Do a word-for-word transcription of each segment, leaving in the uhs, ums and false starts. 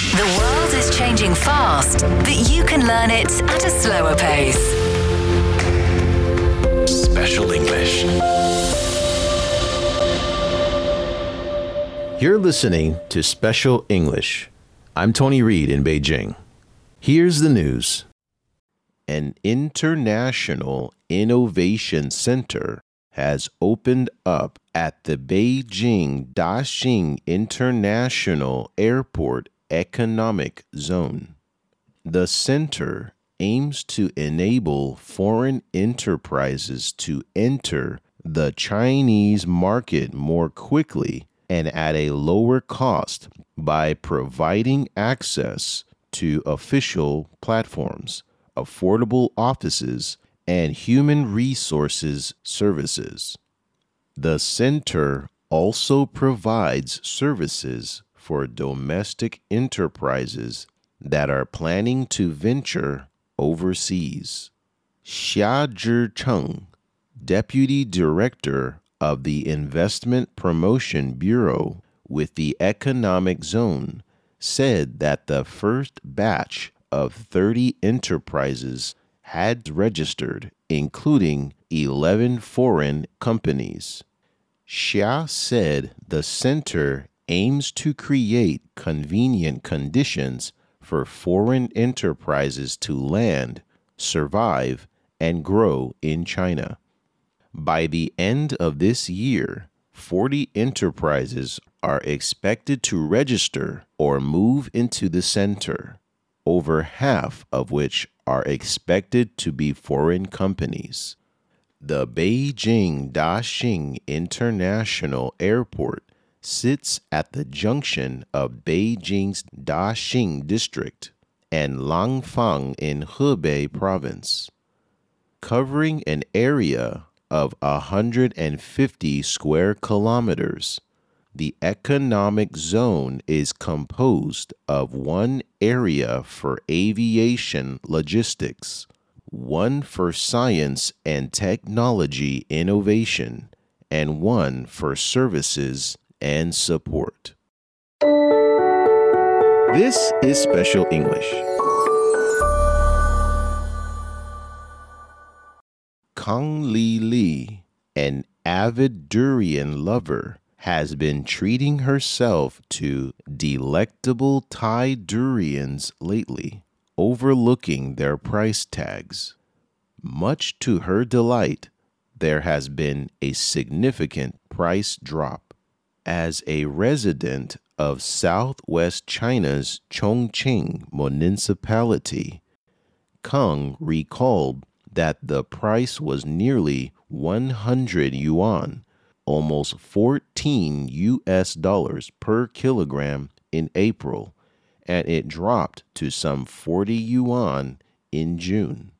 The world is changing fast, but you can learn it at a slower pace. Special English. You're listening to Special English. I'm Tony Reid in Beijing. Here's the news. An international innovation center has opened up at the Beijing Daxing International Airport Economic Zone. The center aims to enable foreign enterprises to enter the Chinese market more quickly and at a lower cost by providing access to official platforms, affordable offices, and human resources services. The center also provides services for domestic enterprises that are planning to venture overseas. Xia Zhicheng, Deputy Director of the Investment Promotion Bureau with the Economic Zone, said that the first batch of thirty enterprises had registered, including eleven foreign companies. Xia said the center aims to create convenient conditions for foreign enterprises to land, survive, and grow in China. By the end of this year, forty enterprises are expected to register or move into the center, over half of which are expected to be foreign companies. The Beijing Daxing International Airport sits at the junction of Beijing's Daxing District and Langfang in Hebei Province, covering an area of one hundred fifty square kilometers. The economic zone is composed of one area for aviation logistics, one for science and technology innovation, and one for services and support. This is Special English. Kang Li Li, an avid durian lover, has been treating herself to delectable Thai durians lately, overlooking their price tags. Much to her delight, there has been a significant price drop. As a resident of southwest China's Chongqing municipality, Kang recalled that the price was nearly one hundred yuan, almost fourteen U S dollars per kilogram in April, and it dropped to some forty yuan in June.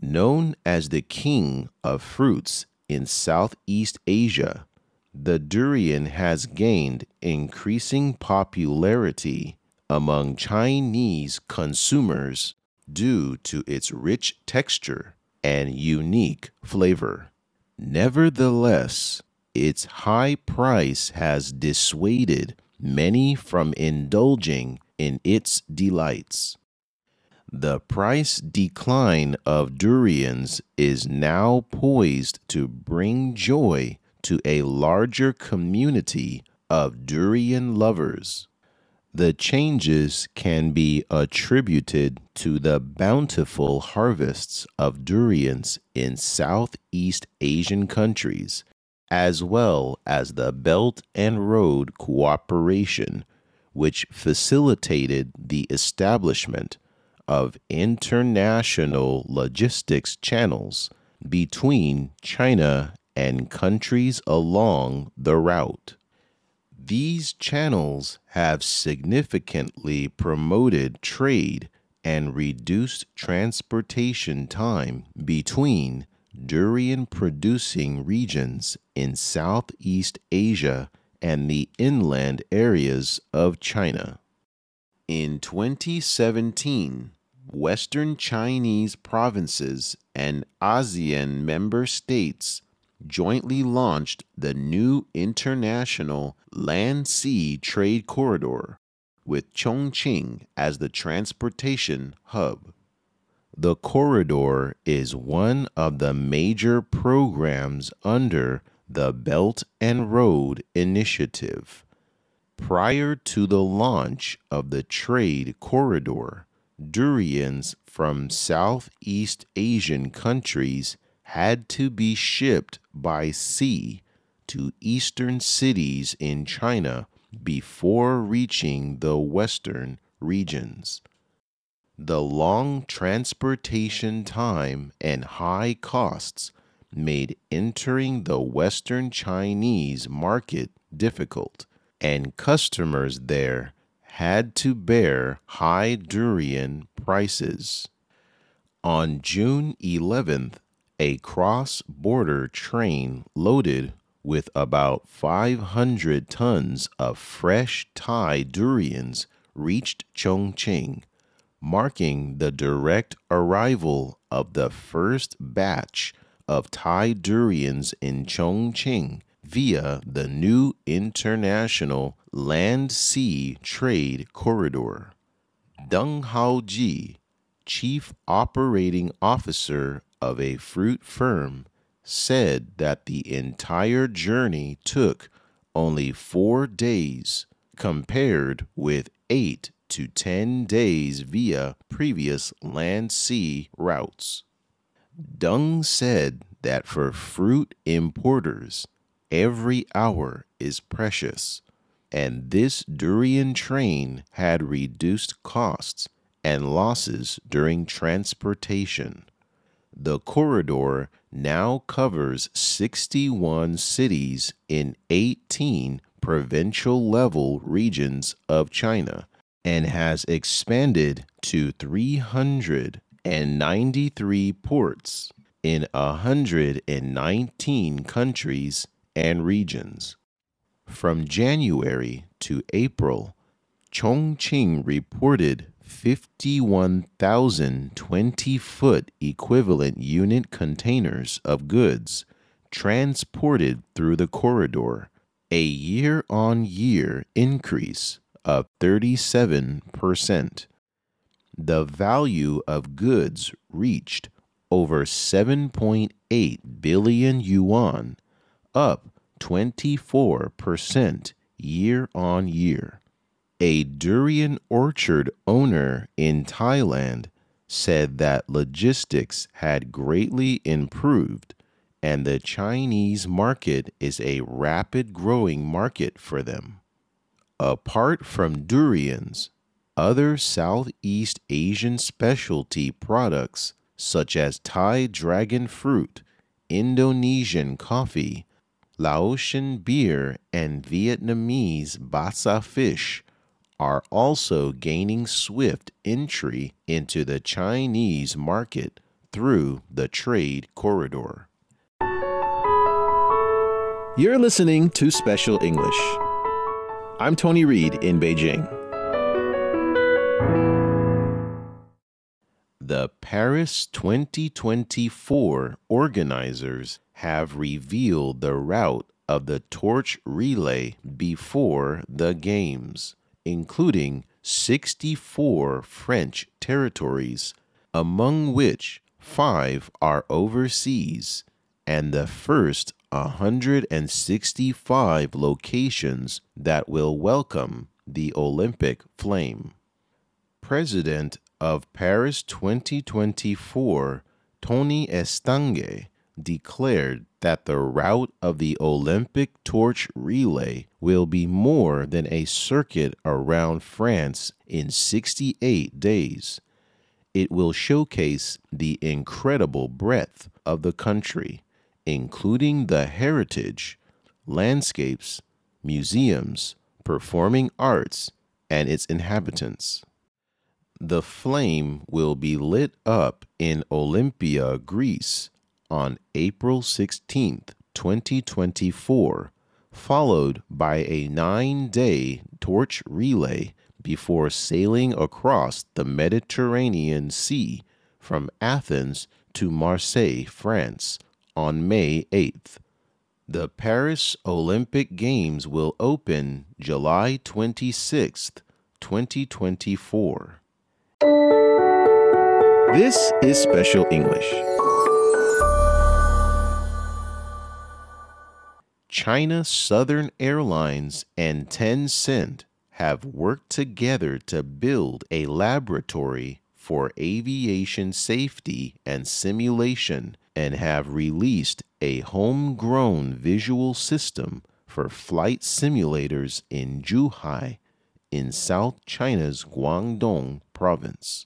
Known as the king of fruits in Southeast Asia, the durian has gained increasing popularity among Chinese consumers due to its rich texture and unique flavor. Nevertheless, its high price has dissuaded many from indulging in its delights. The price decline of durians is now poised to bring joy to a larger community of durian lovers. The changes can be attributed to the bountiful harvests of durians in Southeast Asian countries, as well as the Belt and Road cooperation, which facilitated the establishment of international logistics channels between China and countries along the route. These channels have significantly promoted trade and reduced transportation time between durian-producing regions in Southeast Asia and the inland areas of China. In twenty seventeen, Western Chinese provinces and ASEAN member states jointly launched the new International Land-Sea Trade Corridor, with Chongqing as the transportation hub. The corridor is one of the major programs under the Belt and Road Initiative. Prior to the launch of the trade corridor, durians from Southeast Asian countries had to be shipped by sea to eastern cities in China before reaching the western regions. The long transportation time and high costs made entering the western Chinese market difficult, and customers there had to bear high durian prices. On June eleventh, a cross-border train loaded with about five hundred tons of fresh Thai durians reached Chongqing, marking the direct arrival of the first batch of Thai durians in Chongqing via the new international land-sea trade corridor. Deng Haoji, chief operating officer of a fruit firm, said that the entire journey took only four days compared with eight to ten days via previous land-sea routes. Deng said that for fruit importers, every hour is precious, and this durian train had reduced costs and losses during transportation. The corridor now covers sixty-one cities in eighteen provincial-level regions of China and has expanded to three hundred ninety-three ports in one hundred nineteen countries and regions. From January to April, Chongqing reported fifty-one thousand twenty-foot equivalent unit containers of goods transported through the corridor, a year-on-year increase of thirty-seven percent. The value of goods reached over seven point eight billion yuan, up twenty-four percent year-on-year. A durian orchard owner in Thailand said that logistics had greatly improved and the Chinese market is a rapid growing market for them. Apart from durians, other Southeast Asian specialty products such as Thai dragon fruit, Indonesian coffee, Laotian beer, and Vietnamese basa fish are also gaining swift entry into the Chinese market through the trade corridor. You're listening to Special English. I'm Tony Reid in Beijing. The Paris twenty twenty-four organizers have revealed the route of the torch relay before the games, including sixty-four French territories, among which five are overseas, and the first one hundred sixty-five locations that will welcome the Olympic flame. President of Paris twenty twenty-four, Tony Estanguet, declared that the route of the Olympic torch relay will be more than a circuit around France in sixty-eight days. It will showcase the incredible breadth of the country, including the heritage, landscapes, museums, performing arts, and its inhabitants. The flame will be lit up in Olympia, Greece, on April sixteenth, twenty twenty-four, followed by a nine-day torch relay before sailing across the Mediterranean Sea from Athens to Marseille, France, on May eighth. The Paris Olympic Games will open July twenty-sixth twenty twenty-four. This is Special English. China Southern Airlines and Tencent have worked together to build a laboratory for aviation safety and simulation and have released a homegrown visual system for flight simulators in Zhuhai in South China's Guangdong province.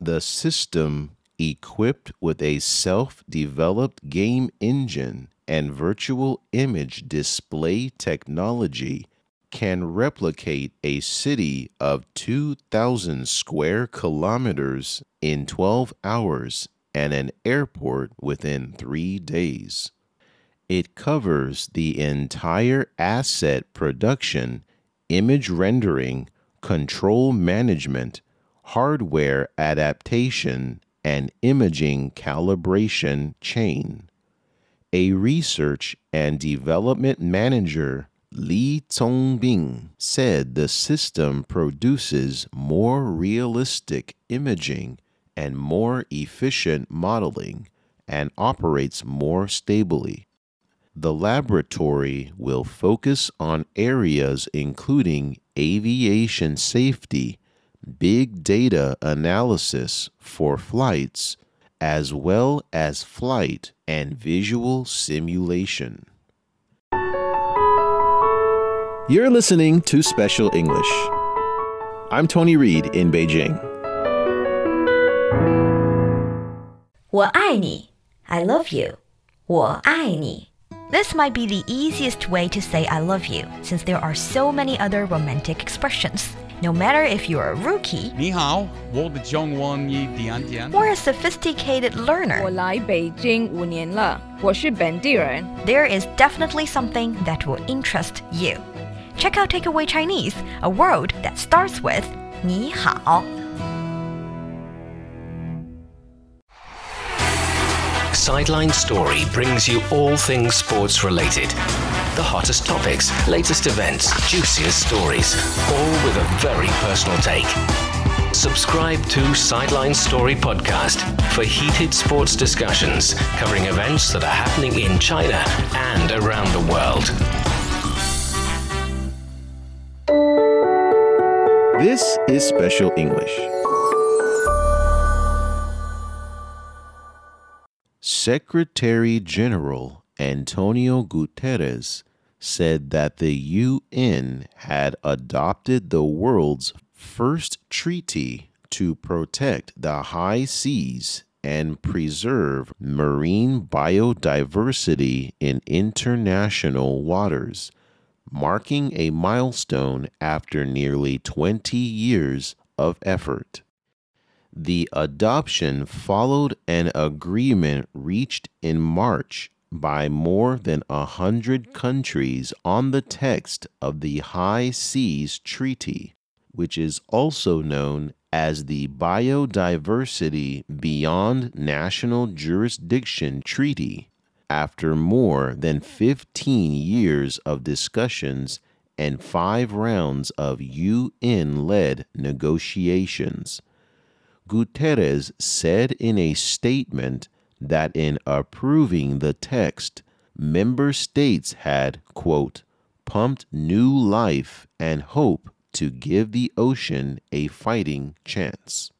The system, equipped with a self-developed game engine and virtual image display technology, can replicate a city of two thousand square kilometers in twelve hours and an airport within three days. It covers the entire asset production, image rendering, control management, hardware adaptation, and imaging calibration chain. A research and development manager, Li TongBing, said the system produces more realistic imaging and more efficient modeling and operates more stably. The laboratory will focus on areas including aviation safety, big data analysis for flights, as well as flight and visual simulation. You're listening to Special English. I'm Tony Reid in Beijing. 我爱你. I love you. 我爱你. This might be the easiest way to say I love you, since there are so many other romantic expressions. No matter if you're a rookie, 你好, 我的中文一点点, or a sophisticated learner, 我来北京五年了, 我是本地人, there is definitely something that will interest you. Check out Takeaway Chinese, a word that starts with 你好. Sideline Story brings you all things sports related. The hottest topics, latest events, juiciest stories, all with a very personal take. Subscribe to Sideline Story podcast for heated sports discussions covering events that are happening in China and around the world. This is Special English. Secretary General Antonio Guterres said that the U N had adopted the world's first treaty to protect the high seas and preserve marine biodiversity in international waters, marking a milestone after nearly twenty years of effort. The adoption followed an agreement reached in March by more than a hundred countries on the text of the High Seas Treaty, which is also known as the Biodiversity Beyond National Jurisdiction Treaty, after more than fifteen years of discussions and five rounds of U N-led negotiations. Guterres said in a statement that in approving the text, member states had, quote, pumped new life and hope to give the ocean a fighting chance.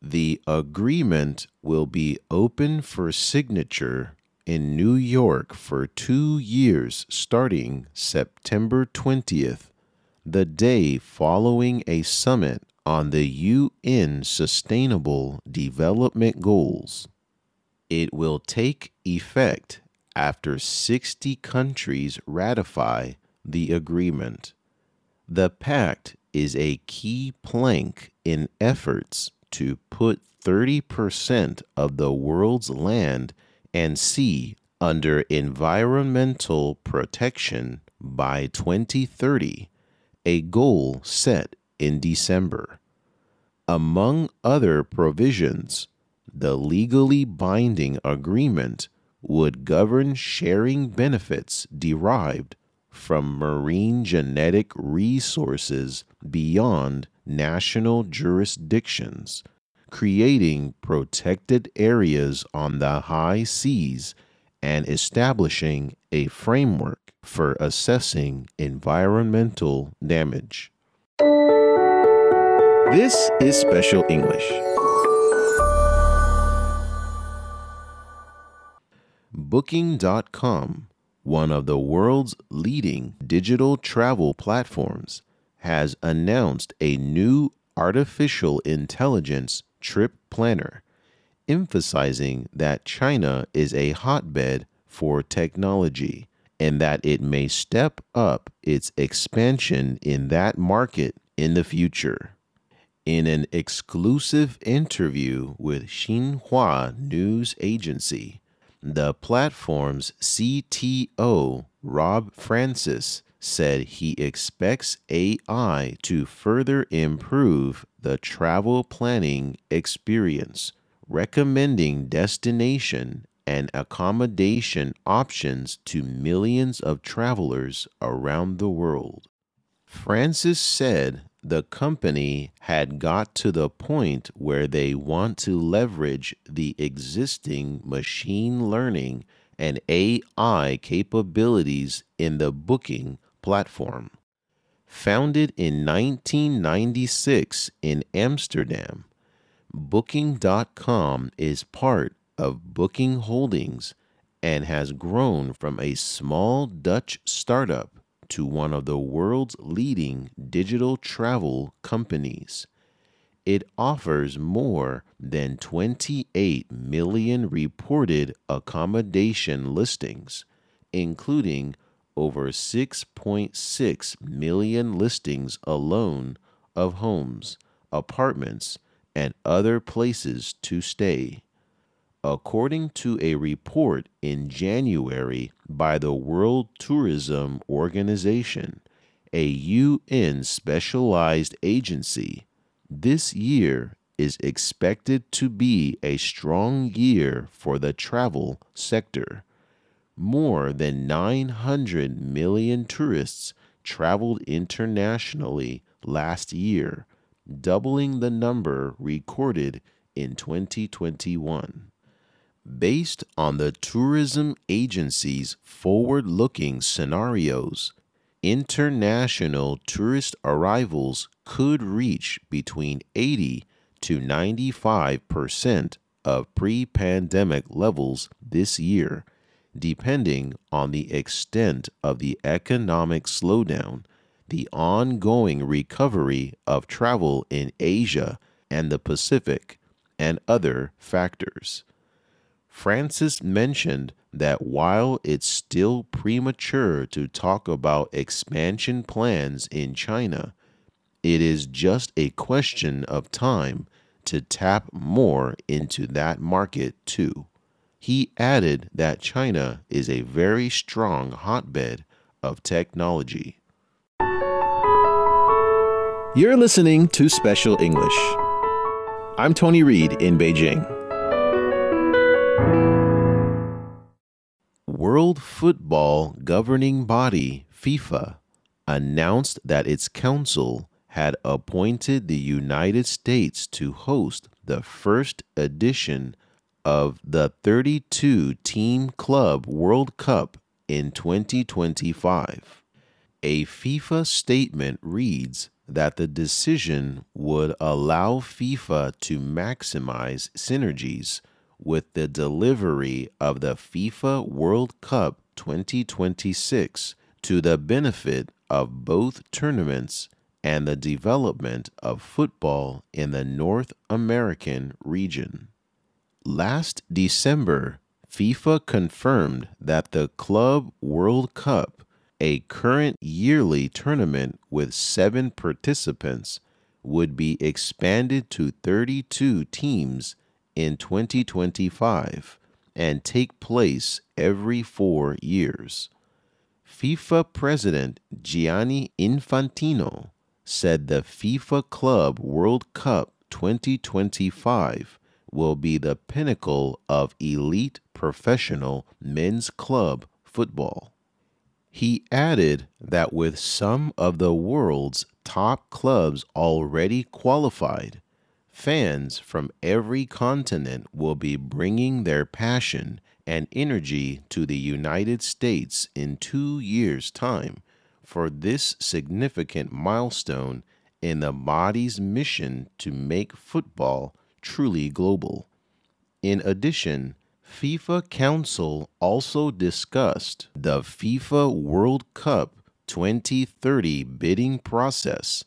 The agreement will be open for signature in New York for two years starting September twentieth, the day following a summit on the U N Sustainable Development Goals. It will take effect after sixty countries ratify the agreement. The pact is a key plank in efforts to put thirty percent of the world's land and sea under environmental protection by twenty thirty, a goal set in December. Among other provisions, the legally binding agreement would govern sharing benefits derived from marine genetic resources beyond national jurisdictions, creating protected areas on the high seas and establishing a framework for assessing environmental damage. This is Special English. Booking dot com, one of the world's leading digital travel platforms, has announced a new artificial intelligence trip planner, emphasizing that China is a hotbed for technology and that it may step up its expansion in that market in the future. In an exclusive interview with Xinhua News Agency, the platform's C T O, Rob Francis, said he expects A I to further improve the travel planning experience, recommending destination and accommodation options to millions of travelers around the world. Francis said the company had got to the point where they want to leverage the existing machine learning and A I capabilities in the booking platform. Founded in nineteen ninety-six in Amsterdam, Booking dot com is part of Booking Holdings and has grown from a small Dutch startup to one of the world's leading digital travel companies. It offers more than twenty-eight million reported accommodation listings, including over six point six million listings alone of homes, apartments, and other places to stay. According to a report in January by the World Tourism Organization, a U N specialized agency, this year is expected to be a strong year for the travel sector. More than nine hundred million tourists traveled internationally last year, doubling the number recorded in twenty twenty-one. Based on the tourism agency's forward-looking scenarios, international tourist arrivals could reach between eighty to ninety-five percent of pre-pandemic levels this year, depending on the extent of the economic slowdown, the ongoing recovery of travel in Asia and the Pacific, and other factors. Francis mentioned that while it's still premature to talk about expansion plans in China, it is just a question of time to tap more into that market too. He added that China is a very strong hotbed of technology. You're listening to Special English. I'm Tony Reid in Beijing. World Football Governing Body, FIFA, announced that its council had appointed the United States to host the first edition of the thirty-two team Club World Cup in twenty twenty-five. A FIFA statement reads that the decision would allow FIFA to maximize synergies with the delivery of the FIFA World Cup twenty twenty-six to the benefit of both tournaments and the development of football in the North American region. Last December, FIFA confirmed that the Club World Cup, a current yearly tournament with seven participants, would be expanded to thirty-two teams in twenty twenty-five and take place every four years. FIFA President Gianni Infantino said the FIFA Club World Cup twenty twenty-five will be the pinnacle of elite professional men's club football. He added that with some of the world's top clubs already qualified, fans from every continent will be bringing their passion and energy to the United States in two years' time for this significant milestone in the body's mission to make football truly global. In addition, FIFA Council also discussed the FIFA World Cup twenty thirty bidding process,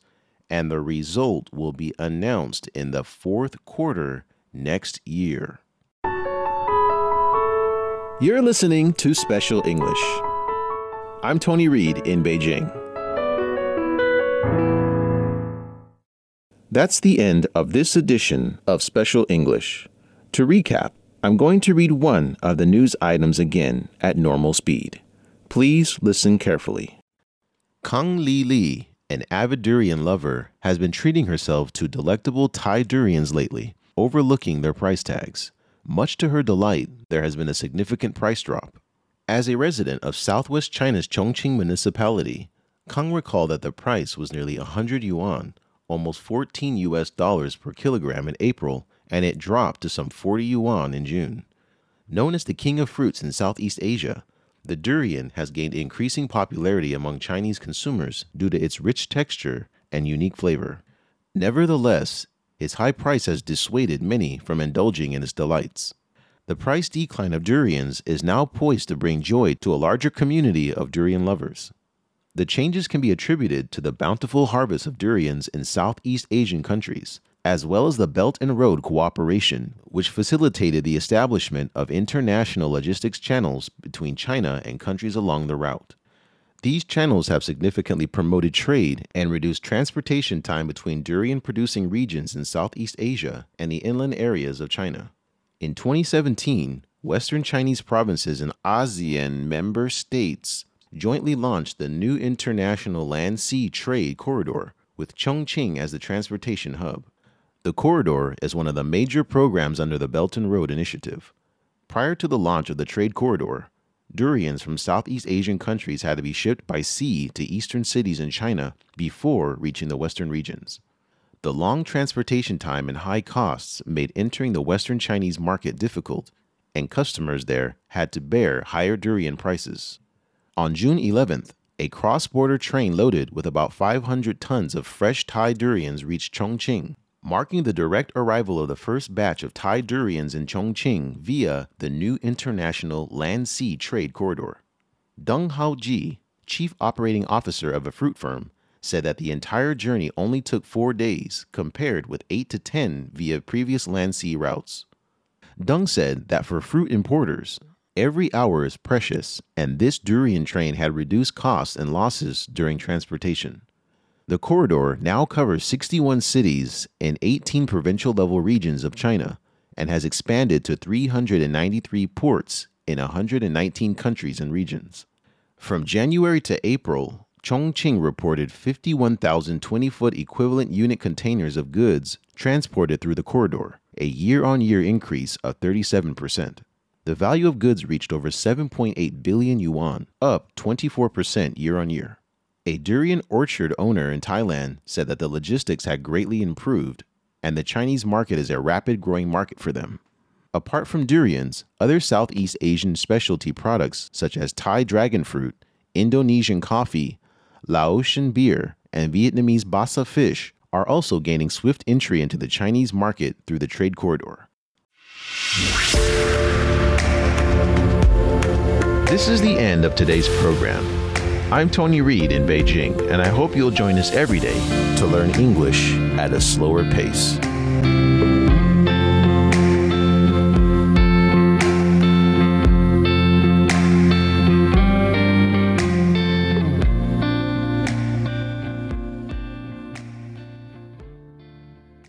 and the result will be announced in the fourth quarter next year. You're listening to Special English. I'm Tony Reid in Beijing. That's the end of this edition of Special English. To recap, I'm going to read one of the news items again at normal speed. Please listen carefully. Kang Li Li, an avid durian lover, has been treating herself to delectable Thai durians lately, overlooking their price tags. Much to her delight, there has been a significant price drop. As a resident of southwest China's Chongqing municipality, Kang recalled that the price was nearly one hundred yuan, almost fourteen U S dollars per kilogram in April, and it dropped to some forty yuan in June. Known as the king of fruits in Southeast Asia, the durian has gained increasing popularity among Chinese consumers due to its rich texture and unique flavor. Nevertheless, its high price has dissuaded many from indulging in its delights. The price decline of durians is now poised to bring joy to a larger community of durian lovers. The changes can be attributed to the bountiful harvest of durians in Southeast Asian countries, as well as the Belt and Road cooperation, which facilitated the establishment of international logistics channels between China and countries along the route. These channels have significantly promoted trade and reduced transportation time between durian-producing regions in Southeast Asia and the inland areas of China. In twenty seventeen, Western Chinese provinces and ASEAN member states jointly launched the new International Land-Sea Trade Corridor, with Chongqing as the transportation hub. The corridor is one of the major programs under the Belt and Road Initiative. Prior to the launch of the trade corridor, durians from Southeast Asian countries had to be shipped by sea to eastern cities in China before reaching the western regions. The long transportation time and high costs made entering the western Chinese market difficult, and customers there had to bear higher durian prices. On June eleventh, a cross-border train loaded with about five hundred tons of fresh Thai durians reached Chongqing, marking the direct arrival of the first batch of Thai durians in Chongqing via the new International Land-Sea Trade Corridor. Deng Haoji, chief operating officer of a fruit firm, said that the entire journey only took four days compared with eight to ten via previous land-sea routes. Deng said that for fruit importers, every hour is precious, and this durian train had reduced costs and losses during transportation. The corridor now covers sixty-one cities in eighteen provincial-level regions of China and has expanded to three hundred ninety-three ports in one hundred nineteen countries and regions. From January to April, Chongqing reported fifty-one thousand twenty-foot equivalent unit containers of goods transported through the corridor, a year-on-year increase of thirty-seven percent. The value of goods reached over seven point eight billion yuan, up twenty-four percent year-on-year. A durian orchard owner in Thailand said that the logistics had greatly improved, and the Chinese market is a rapid growing market for them. Apart from durians, other Southeast Asian specialty products such as Thai dragon fruit, Indonesian coffee, Laotian beer, and Vietnamese basa fish are also gaining swift entry into the Chinese market through the trade corridor. This is the end of today's program. I'm Tony Reid in Beijing, and I hope you'll join us every day to learn English at a slower pace.